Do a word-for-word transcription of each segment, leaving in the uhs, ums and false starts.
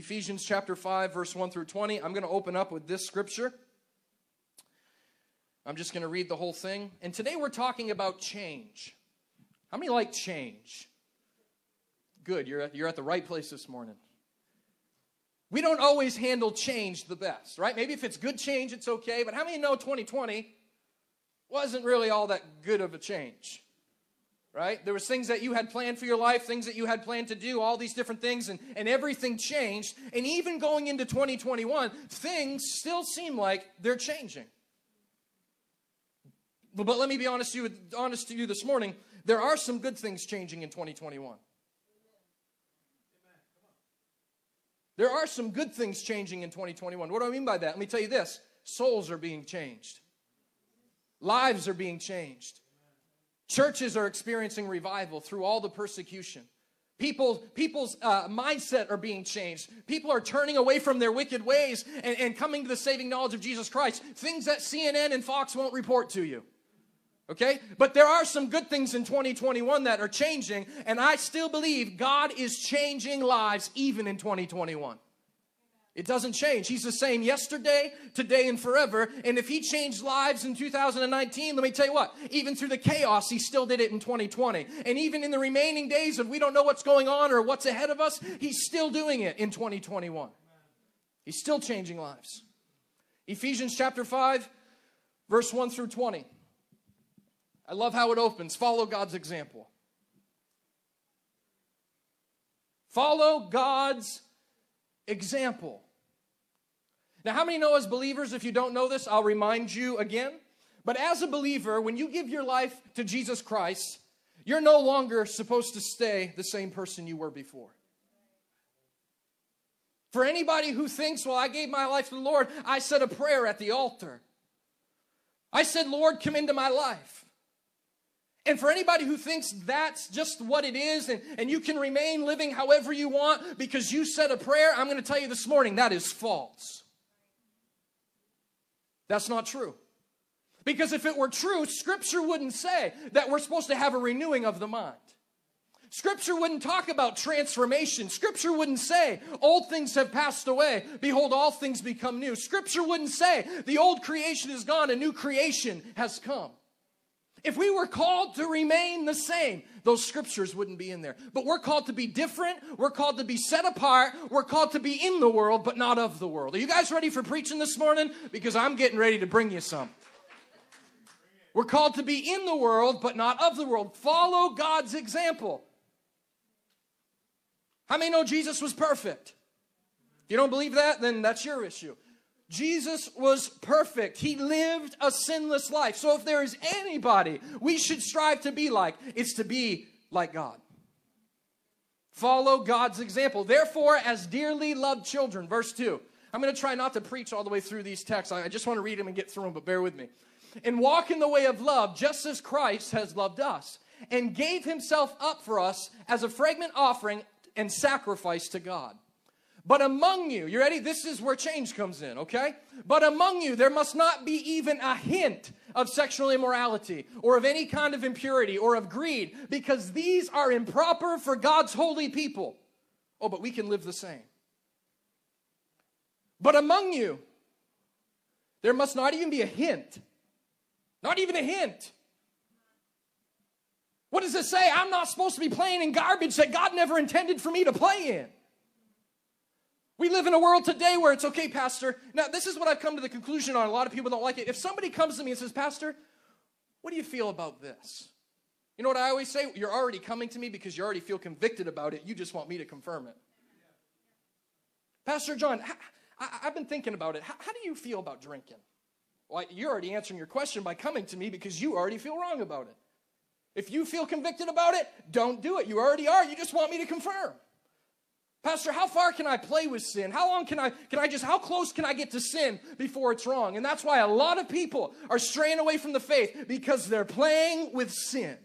Ephesians chapter five, verse one through twenty. I'm going to open up with this scripture. I'm just going to read the whole thing. And today we're talking about change. How many like change? Good, you're at, you're at the right place this morning. We don't always handle change the best, right? Maybe if it's good change, it's okay. But how many know twenty twenty wasn't really all that good of a change, right? There was things that you had planned for your life, things that you had planned to do, all these different things, and, and everything changed. And even going into twenty twenty-one, things still seem like they're changing. But, but let me be honest to you, honest to you this morning. There are some good things changing in twenty twenty-one. There are some good things changing in twenty twenty-one. What do I mean by that? Let me tell you this. Souls are being changed. Lives are being changed. Churches are experiencing revival through all the persecution. People, people's uh, mindset are being changed. People are turning away from their wicked ways and, and coming to the saving knowledge of Jesus Christ. Things that C N N and Fox won't report to you. Okay? But there are some good things in twenty twenty-one that are changing, and I still believe God is changing lives even in twenty twenty-one. It doesn't change. He's the same yesterday, today, and forever. And if he changed lives in two thousand nineteen, let me tell you what, even through the chaos, he still did it in twenty twenty. And even in the remaining days of we don't know what's going on or what's ahead of us, he's still doing it in twenty twenty-one. He's still changing lives. Ephesians chapter five, verse one through twenty. I love how it opens. Follow God's example. Follow God's example. Now, how many know as believers, if you don't know this, I'll remind you again. But as a believer, when you give your life to Jesus Christ, you're no longer supposed to stay the same person you were before. For anybody who thinks, well, I gave my life to the Lord, I said a prayer at the altar. I said, Lord, come into my life. And for anybody who thinks that's just what it is and, and you can remain living however you want because you said a prayer, I'm going to tell you this morning, that is false. That's not true. Because if it were true, Scripture wouldn't say that we're supposed to have a renewing of the mind. Scripture wouldn't talk about transformation. Scripture wouldn't say, old things have passed away. Behold, all things become new. Scripture wouldn't say, the old creation is gone, a new creation has come. If we were called to remain the same, those scriptures wouldn't be in there. But we're called to be different. We're called to be set apart. We're called to be in the world, but not of the world. Are you guys ready for preaching this morning? Because I'm getting ready to bring you some. We're called to be in the world, but not of the world. Follow God's example. How many know Jesus was perfect? If you don't believe that, then that's your issue. Jesus was perfect. He lived a sinless life. So if there is anybody we should strive to be like, it's to be like God. Follow God's example. Therefore, as dearly loved children, verse two. I'm going to try not to preach all the way through these texts. I just want to read them and get through them, but bear with me. And walk in the way of love, just as Christ has loved us, and gave himself up for us as a fragrant offering and sacrifice to God. But among you, you ready? This is where change comes in, okay? But among you, there must not be even a hint of sexual immorality or of any kind of impurity or of greed, because these are improper for God's holy people. Oh, but we can live the same. But among you, there must not even be a hint. Not even a hint. What does it say? I'm not supposed to be playing in garbage that God never intended for me to play in. We live in a world today where it's okay, Pastor. Now, this is what I've come to the conclusion on. A lot of people don't like it. If somebody comes to me and says, Pastor, what do you feel about this? You know what I always say? You're already coming to me because you already feel convicted about it. You just want me to confirm it. Yeah. Pastor John, I, I, I've been thinking about it. How, how do you feel about drinking? Well, you're already answering your question by coming to me because you already feel wrong about it. If you feel convicted about it, don't do it. You already are. You just want me to confirm. Pastor, how far can I play with sin? How long can I, can I just, how close can I get to sin before it's wrong? And that's why a lot of people are straying away from the faith because they're playing with sin.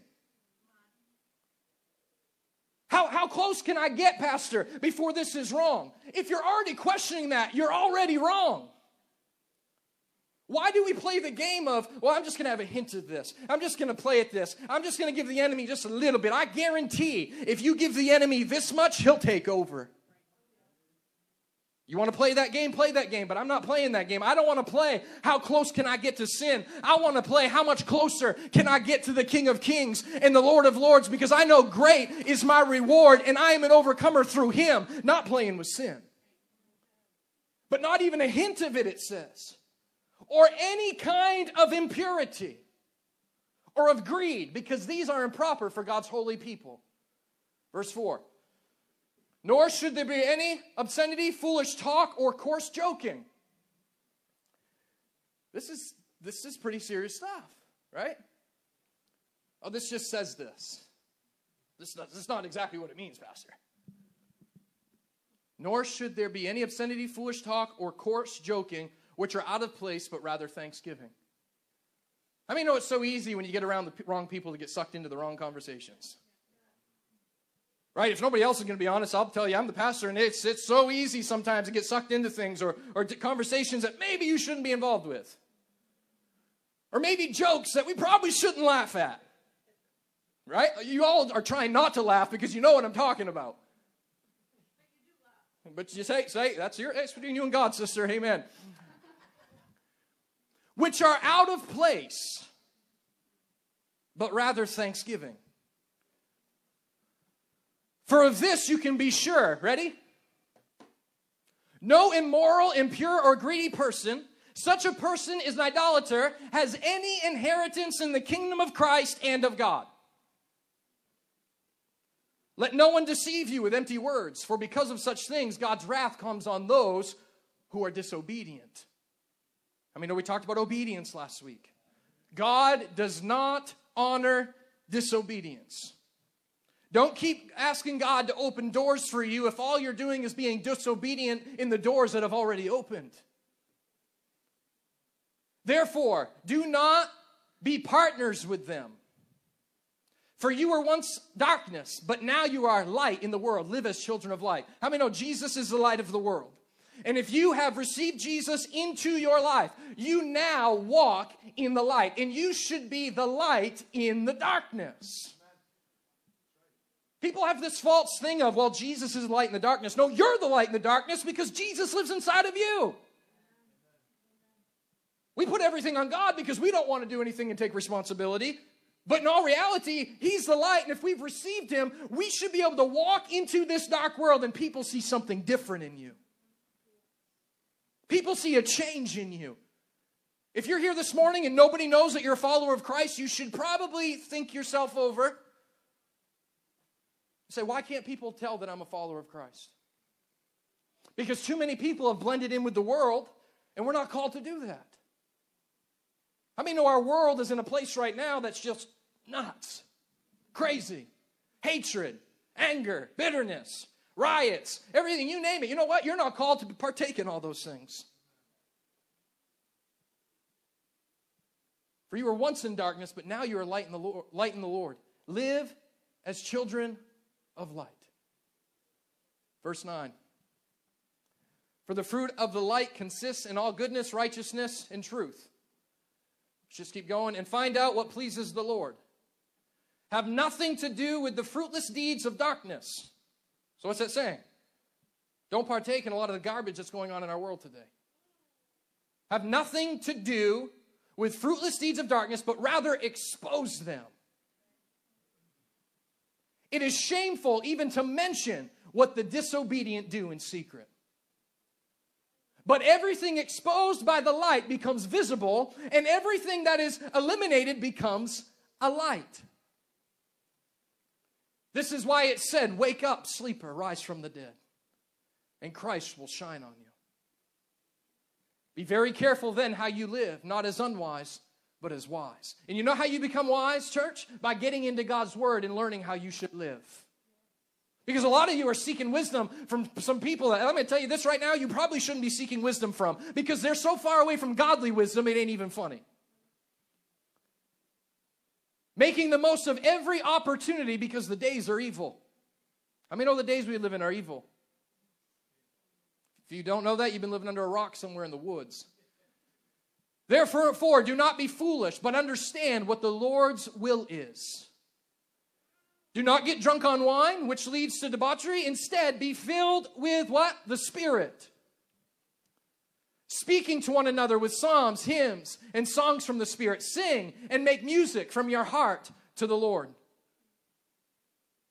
How, how close can I get, Pastor, before this is wrong? If you're already questioning that, you're already wrong. Why do we play the game of, well, I'm just going to have a hint of this. I'm just going to play at this. I'm just going to give the enemy just a little bit. I guarantee if you give the enemy this much, he'll take over. You want to play that game? Play that game. But I'm not playing that game. I don't want to play how close can I get to sin. I want to play how much closer can I get to the King of Kings and the Lord of Lords, because I know great is my reward and I am an overcomer through him. Not playing with sin. But not even a hint of it, it says. Or any kind of impurity or of greed, because these are improper for God's holy people. Verse four. Nor should there be any obscenity, foolish talk, or coarse joking. This is, this is pretty serious stuff, right? Oh, this just says this. This is not, this is not exactly what it means, Pastor. Nor should there be any obscenity, foolish talk, or coarse joking, which are out of place, but rather thanksgiving. I mean, you know, it's so easy when you get around the wrong people to get sucked into the wrong conversations. Right? If nobody else is going to be honest, I'll tell you, I'm the pastor, and it's, it's so easy sometimes to get sucked into things or, or conversations that maybe you shouldn't be involved with. Or maybe jokes that we probably shouldn't laugh at. Right? You all are trying not to laugh because you know what I'm talking about. But you say, say that's your, it's between you and God, sister. Amen. Which are out of place, but rather thanksgiving. For of this you can be sure, ready? No immoral, impure, or greedy person, such a person is an idolater, has any inheritance in the kingdom of Christ and of God. Let no one deceive you with empty words, for because of such things, God's wrath comes on those who are disobedient. I mean, we talked about obedience last week. God does not honor disobedience. Don't keep asking God to open doors for you if all you're doing is being disobedient in the doors that have already opened. Therefore, do not be partners with them. For you were once darkness, but now you are light in the world. Live as children of light. How many know Jesus is the light of the world? And if you have received Jesus into your life, you now walk in the light. And you should be the light in the darkness. People have this false thing of, well, Jesus is the light in the darkness. No, you're the light in the darkness because Jesus lives inside of you. We put everything on God because we don't want to do anything and take responsibility. But in all reality, he's the light. And if we've received him, we should be able to walk into this dark world and people see something different in you. People see a change in you. If you're here this morning and nobody knows that you're a follower of Christ, you should probably think yourself over. Say, why can't people tell that I'm a follower of Christ? Because too many people have blended in with the world, and we're not called to do that. I mean, no, our world is in a place right now that's just nuts, crazy, hatred, anger, bitterness, riots, everything, you name it. You know what? You're not called to partake in all those things. For you were once in darkness, but now you are light in the Lord. Light in the Lord. Live as children of God. Of light. Verse nine. For the fruit of the light consists in all goodness, righteousness, and truth. Let's just keep going. And find out what pleases the Lord. Have nothing to do with the fruitless deeds of darkness. So what's that saying? Don't partake in a lot of the garbage that's going on in our world today. Have nothing to do with fruitless deeds of darkness, but rather expose them. It is shameful even to mention what the disobedient do in secret. But everything exposed by the light becomes visible, and everything that is eliminated becomes a light. This is why it said, wake up, sleeper, rise from the dead, and Christ will shine on you. Be very careful then how you live, not as unwise, but as wise. And you know how you become wise, church? By getting into God's word and learning how you should live. Because a lot of you are seeking wisdom from some people that, I'm going to tell you this right now, you probably shouldn't be seeking wisdom from. Because they're so far away from godly wisdom, it ain't even funny. Making the most of every opportunity because the days are evil. I mean, all the days we live in are evil. If you don't know that, you've been living under a rock somewhere in the woods. Therefore, do not be foolish, but understand what the Lord's will is. Do not get drunk on wine, which leads to debauchery. Instead, be filled with what? The Spirit. speaking to one another with psalms, hymns, and songs from the Spirit. Sing and make music from your heart to the Lord.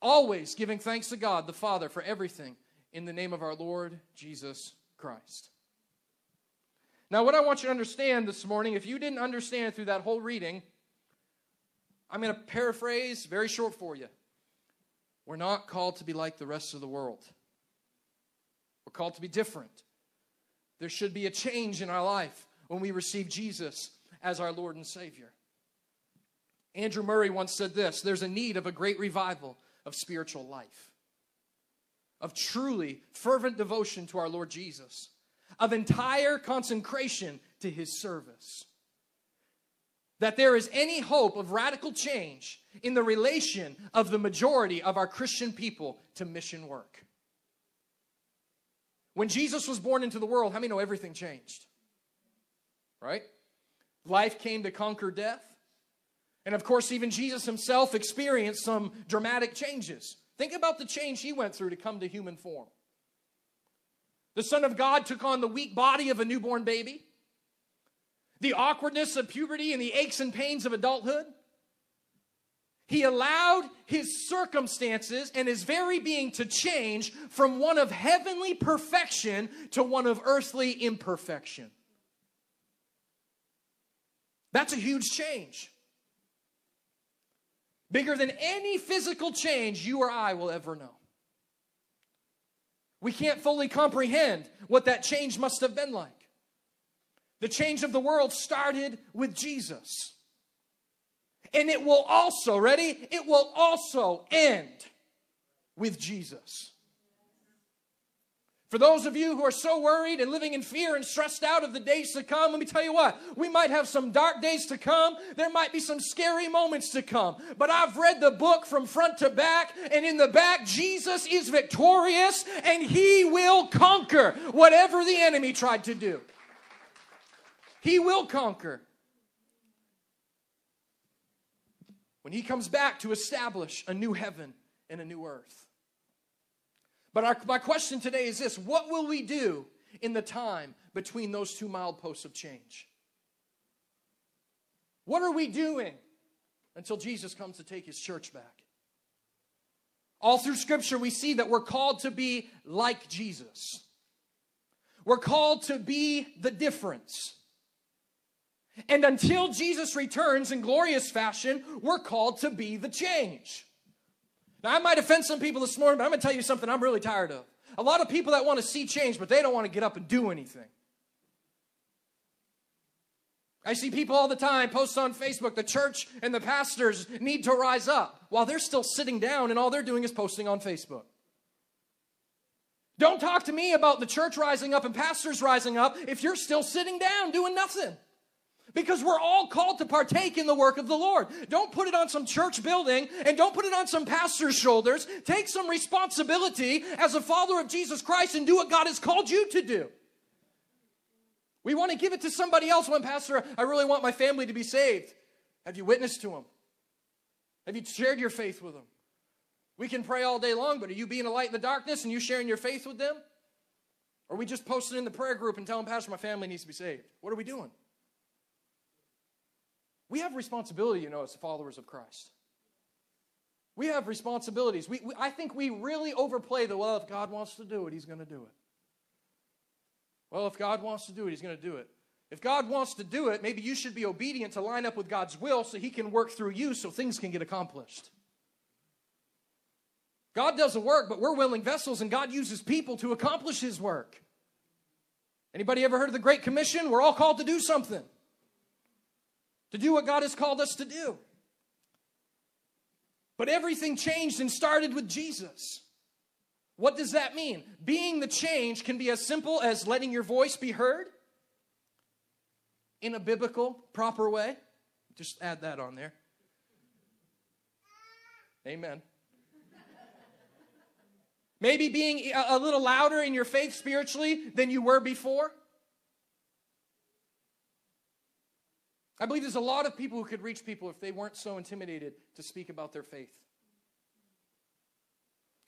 Always giving thanks to God the Father for everything in the name of our Lord Jesus Christ. Now, what I want you to understand this morning, if you didn't understand through that whole reading, I'm going to paraphrase very short for you. We're not called to be like the rest of the world. We're called to be different. There should be a change in our life when we receive Jesus as our Lord and Savior. Andrew Murray once said this: there's a need of a great revival of spiritual life, of truly fervent devotion to our Lord Jesus, of entire consecration to his service. That there is any hope of radical change in the relation of the majority of our Christian people to mission work. When Jesus was born into the world, how many know everything changed? Right? Life came to conquer death. And of course, even Jesus himself experienced some dramatic changes. Think about the change he went through to come to human form. The Son of God took on the weak body of a newborn baby, the awkwardness of puberty and the aches and pains of adulthood. He allowed his circumstances and his very being to change from one of heavenly perfection to one of earthly imperfection. That's a huge change. Bigger than any physical change you or I will ever know. We can't fully comprehend what that change must have been like. The change of the world started with Jesus. And it will also, ready? It will also end with Jesus. For those of you who are so worried and living in fear and stressed out of the days to come, let me tell you what, we might have some dark days to come. There might be some scary moments to come. But I've read the book from front to back, and in the back, Jesus is victorious, and he will conquer whatever the enemy tried to do. He will conquer. When he comes back to establish a new heaven and a new earth. But our, my question today is this: what will we do in the time between those two mileposts of change? What are we doing until Jesus comes to take his church back? All through Scripture we see that we're called to be like Jesus. We're called to be the difference. And until Jesus returns in glorious fashion, we're called to be the change. Now, I might offend some people this morning, but I'm going to tell you something I'm really tired of. A lot of people that want to see change, but they don't want to get up and do anything. I see people all the time post on Facebook, the church and the pastors need to rise up, while they're still sitting down and all they're doing is posting on Facebook. Don't talk to me about the church rising up and pastors rising up if you're still sitting down doing nothing. Because we're all called to partake in the work of the Lord. Don't put it on some church building and don't put it on some pastor's shoulders. Take some responsibility as a follower of Jesus Christ and do what God has called you to do. We want to give it to somebody else. One pastor, I really want my family to be saved. Have you witnessed to them? Have you shared your faith with them? We can pray all day long, but are you being a light in the darkness and you sharing your faith with them? Or are we just posting in the prayer group and telling pastor, my family needs to be saved? What are we doing? We have responsibility, you know, as followers of Christ. We have responsibilities. We, we, I think we really overplay the, well, if God wants to do it, he's going to do it. Well, if God wants to do it, he's going to do it. If God wants to do it, maybe you should be obedient to line up with God's will so he can work through you so things can get accomplished. God does the work, but we're willing vessels, and God uses people to accomplish his work. Anybody ever heard of the Great Commission? We're all called to do something. To do what God has called us to do. But everything changed and started with Jesus. What does that mean? Being the change can be as simple as letting your voice be heard in a biblical, proper way. Just add that on there. Amen. Maybe being a little louder in your faith spiritually than you were before. I believe there's a lot of people who could reach people if they weren't so intimidated to speak about their faith.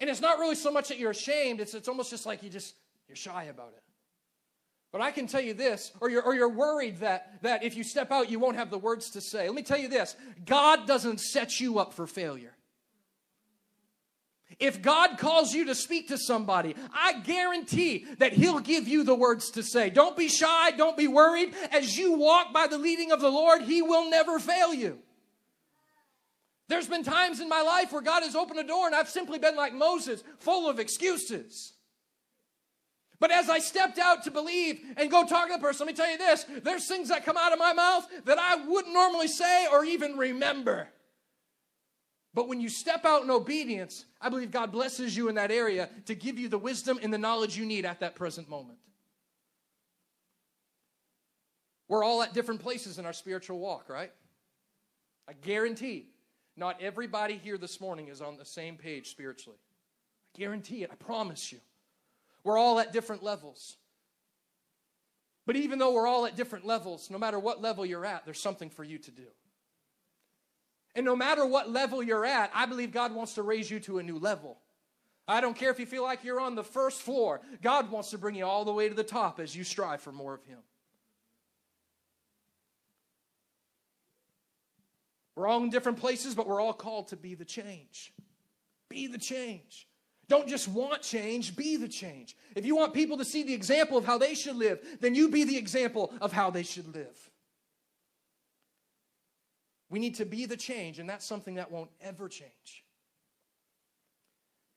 And it's not really so much that you're ashamed, it's, it's almost just like you just, you're shy about it. But I can tell you this, or you're, or you're worried that, that if you step out, you won't have the words to say. Let me tell you this. God doesn't set you up for failure. If God calls you to speak to somebody, I guarantee that he'll give you the words to say. Don't be shy. Don't be worried. As you walk by the leading of the Lord, he will never fail you. There's been times in my life where God has opened a door and I've simply been like Moses, full of excuses. But as I stepped out to believe and go talk to the person, let me tell you this, there's things that come out of my mouth that I wouldn't normally say or even remember. But when you step out in obedience, I believe God blesses you in that area to give you the wisdom and the knowledge you need at that present moment. We're all at different places in our spiritual walk, right? I guarantee not everybody here this morning is on the same page spiritually. I guarantee it. I promise you. We're all at different levels. But even though we're all at different levels, no matter what level you're at, there's something for you to do. And no matter what level you're at, I believe God wants to raise you to a new level. I don't care if you feel like you're on the first floor. God wants to bring you all the way to the top as you strive for more of him. We're all in different places, but we're all called to be the change. Be the change. Don't just want change, be the change. If you want people to see the example of how they should live, then you be the example of how they should live. We need to be the change, and that's something that won't ever change.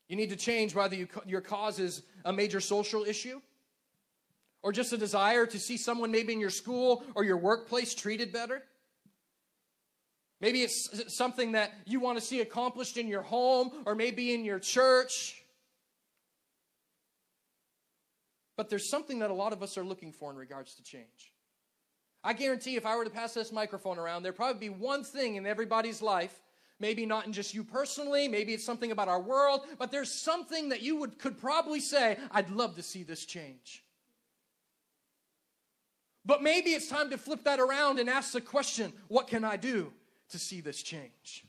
You need to change whether you, your cause is a major social issue or just a desire to see someone maybe in your school or your workplace treated better. Maybe it's something that you want to see accomplished in your home or maybe in your church. But there's something that a lot of us are looking for in regards to change. I guarantee if I were to pass this microphone around, there'd probably be one thing in everybody's life, maybe not in just you personally, maybe it's something about our world, but there's something that you would could probably say, I'd love to see this change. But maybe it's time to flip that around and ask the question, what can I do to see this change?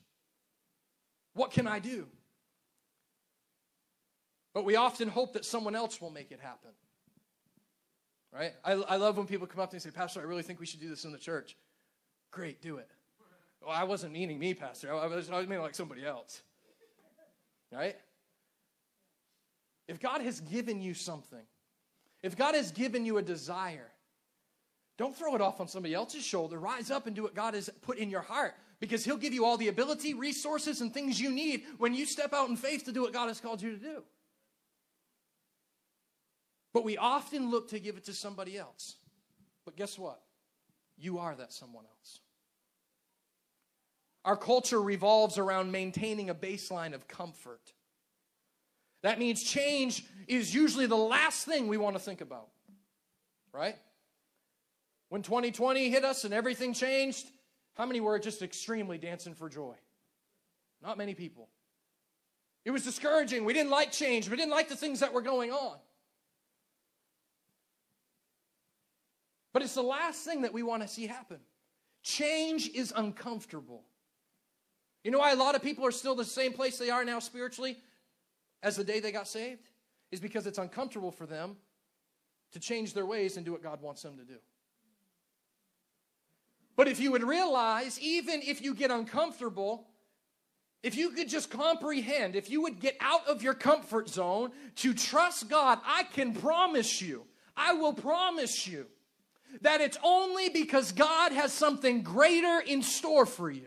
What can I do? But we often hope that someone else will make it happen. Right? I, I love when people come up to me and say, Pastor, I really think we should do this in the church. Great, do it. Well, I wasn't meaning me, Pastor. I was, I was meaning like somebody else. Right? If God has given you something, if God has given you a desire, don't throw it off on somebody else's shoulder. Rise up and do what God has put in your heart, because he'll give you all the ability, resources, and things you need when you step out in faith to do what God has called you to do. But we often look to give it to somebody else. But guess what? You are that someone else. Our culture revolves around maintaining a baseline of comfort. That means change is usually the last thing we want to think about. Right? When twenty twenty hit us and everything changed, how many were just extremely dancing for joy? Not many people. It was discouraging. We didn't like change. We didn't like the things that were going on. But it's the last thing that we want to see happen. Change is uncomfortable. You know why a lot of people are still the same place they are now spiritually as the day they got saved? Is because it's uncomfortable for them to change their ways and do what God wants them to do. But if you would realize, even if you get uncomfortable, if you could just comprehend, if you would get out of your comfort zone to trust God, I can promise you, I will promise you, that it's only because God has something greater in store for you.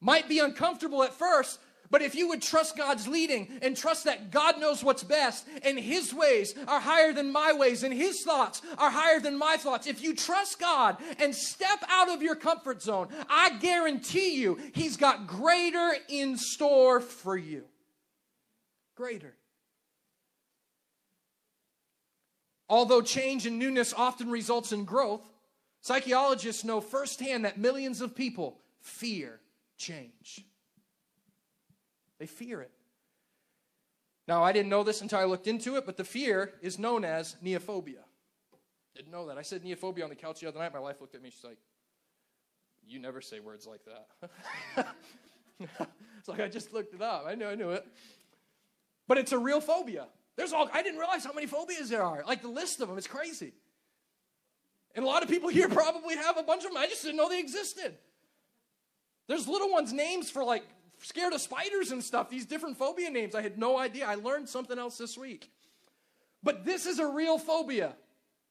Might be uncomfortable at first, but if you would trust God's leading and trust that God knows what's best, and his ways are higher than my ways, and his thoughts are higher than my thoughts. If you trust God and step out of your comfort zone, I guarantee you he's got greater in store for you. Greater. Although change and newness often results in growth, psychologists know firsthand that millions of people fear change. They fear it. Now, I didn't know this until I looked into it, but the fear is known as neophobia. Didn't know that. I said neophobia on the couch the other night. My wife looked at me. She's like, you never say words like that. It's like I just looked it up. I knew I knew it. But it's a real phobia. There's all, I didn't realize how many phobias there are. Like the list of them, it's crazy. And a lot of people here probably have a bunch of them. I just didn't know they existed. There's little ones' names for like scared of spiders and stuff, these different phobia names. I had no idea. I learned something else this week. But this is a real phobia,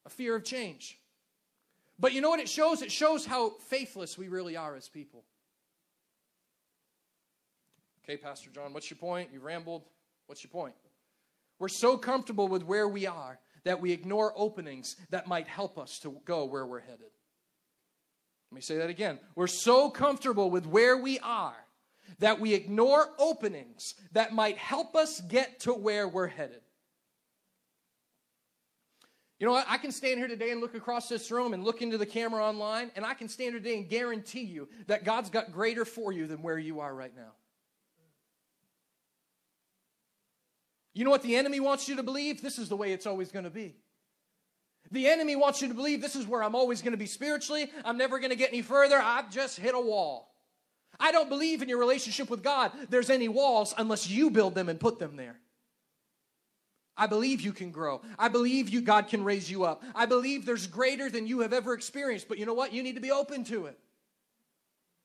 a fear of change. But you know what it shows? It shows how faithless we really are as people. Okay, Pastor John, what's your point? You rambled. What's your point? We're so comfortable with where we are that we ignore openings that might help us to go where we're headed. Let me say that again. We're so comfortable with where we are that we ignore openings that might help us get to where we're headed. You know what? I can stand here today and look across this room and look into the camera online, and I can stand here today and guarantee you that God's got greater for you than where you are right now. You know what the enemy wants you to believe? This is the way it's always going to be. The enemy wants you to believe this is where I'm always going to be spiritually. I'm never going to get any further. I've just hit a wall. I don't believe in your relationship with God there's any walls unless you build them and put them there. I believe you can grow. I believe you, God can raise you up. I believe there's greater than you have ever experienced. But you know what? You need to be open to it.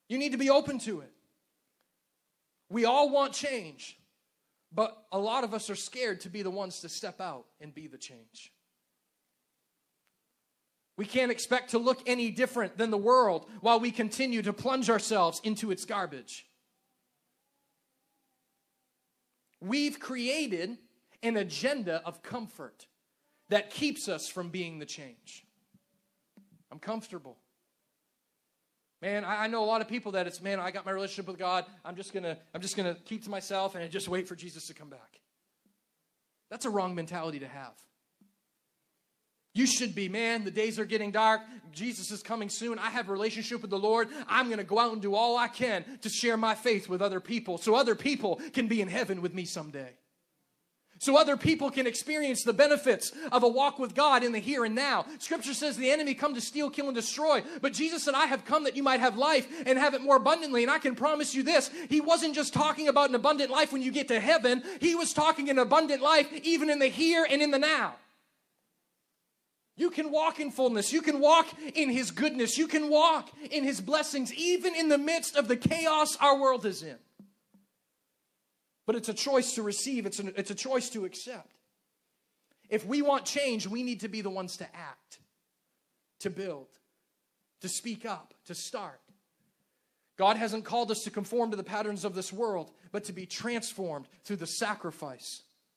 You need to be open to it. We all want change. But a lot of us are scared to be the ones to step out and be the change. We can't expect to look any different than the world while we continue to plunge ourselves into its garbage. We've created an agenda of comfort that keeps us from being the change. I'm comfortable. Man, I know a lot of people that it's, man, I got my relationship with God. I'm just gonna, I'm just gonna keep to myself and just wait for Jesus to come back. That's a wrong mentality to have. You should be, man, the days are getting dark. Jesus is coming soon. I have a relationship with the Lord. I'm gonna go out and do all I can to share my faith with other people so other people can be in heaven with me someday. So other people can experience the benefits of a walk with God in the here and now. Scripture says the enemy come to steal, kill, and destroy. But Jesus said, I have come that you might have life and have it more abundantly. And I can promise you this, he wasn't just talking about an abundant life when you get to heaven. He was talking an abundant life even in the here and in the now. You can walk in fullness. You can walk in his goodness. You can walk in his blessings even in the midst of the chaos our world is in. But it's a choice to receive. It's, an, it's a choice to accept. If we want change, we need to be the ones to act, to build, to speak up, to start. God hasn't called us to conform to the patterns of this world, but to be transformed through the sacrifice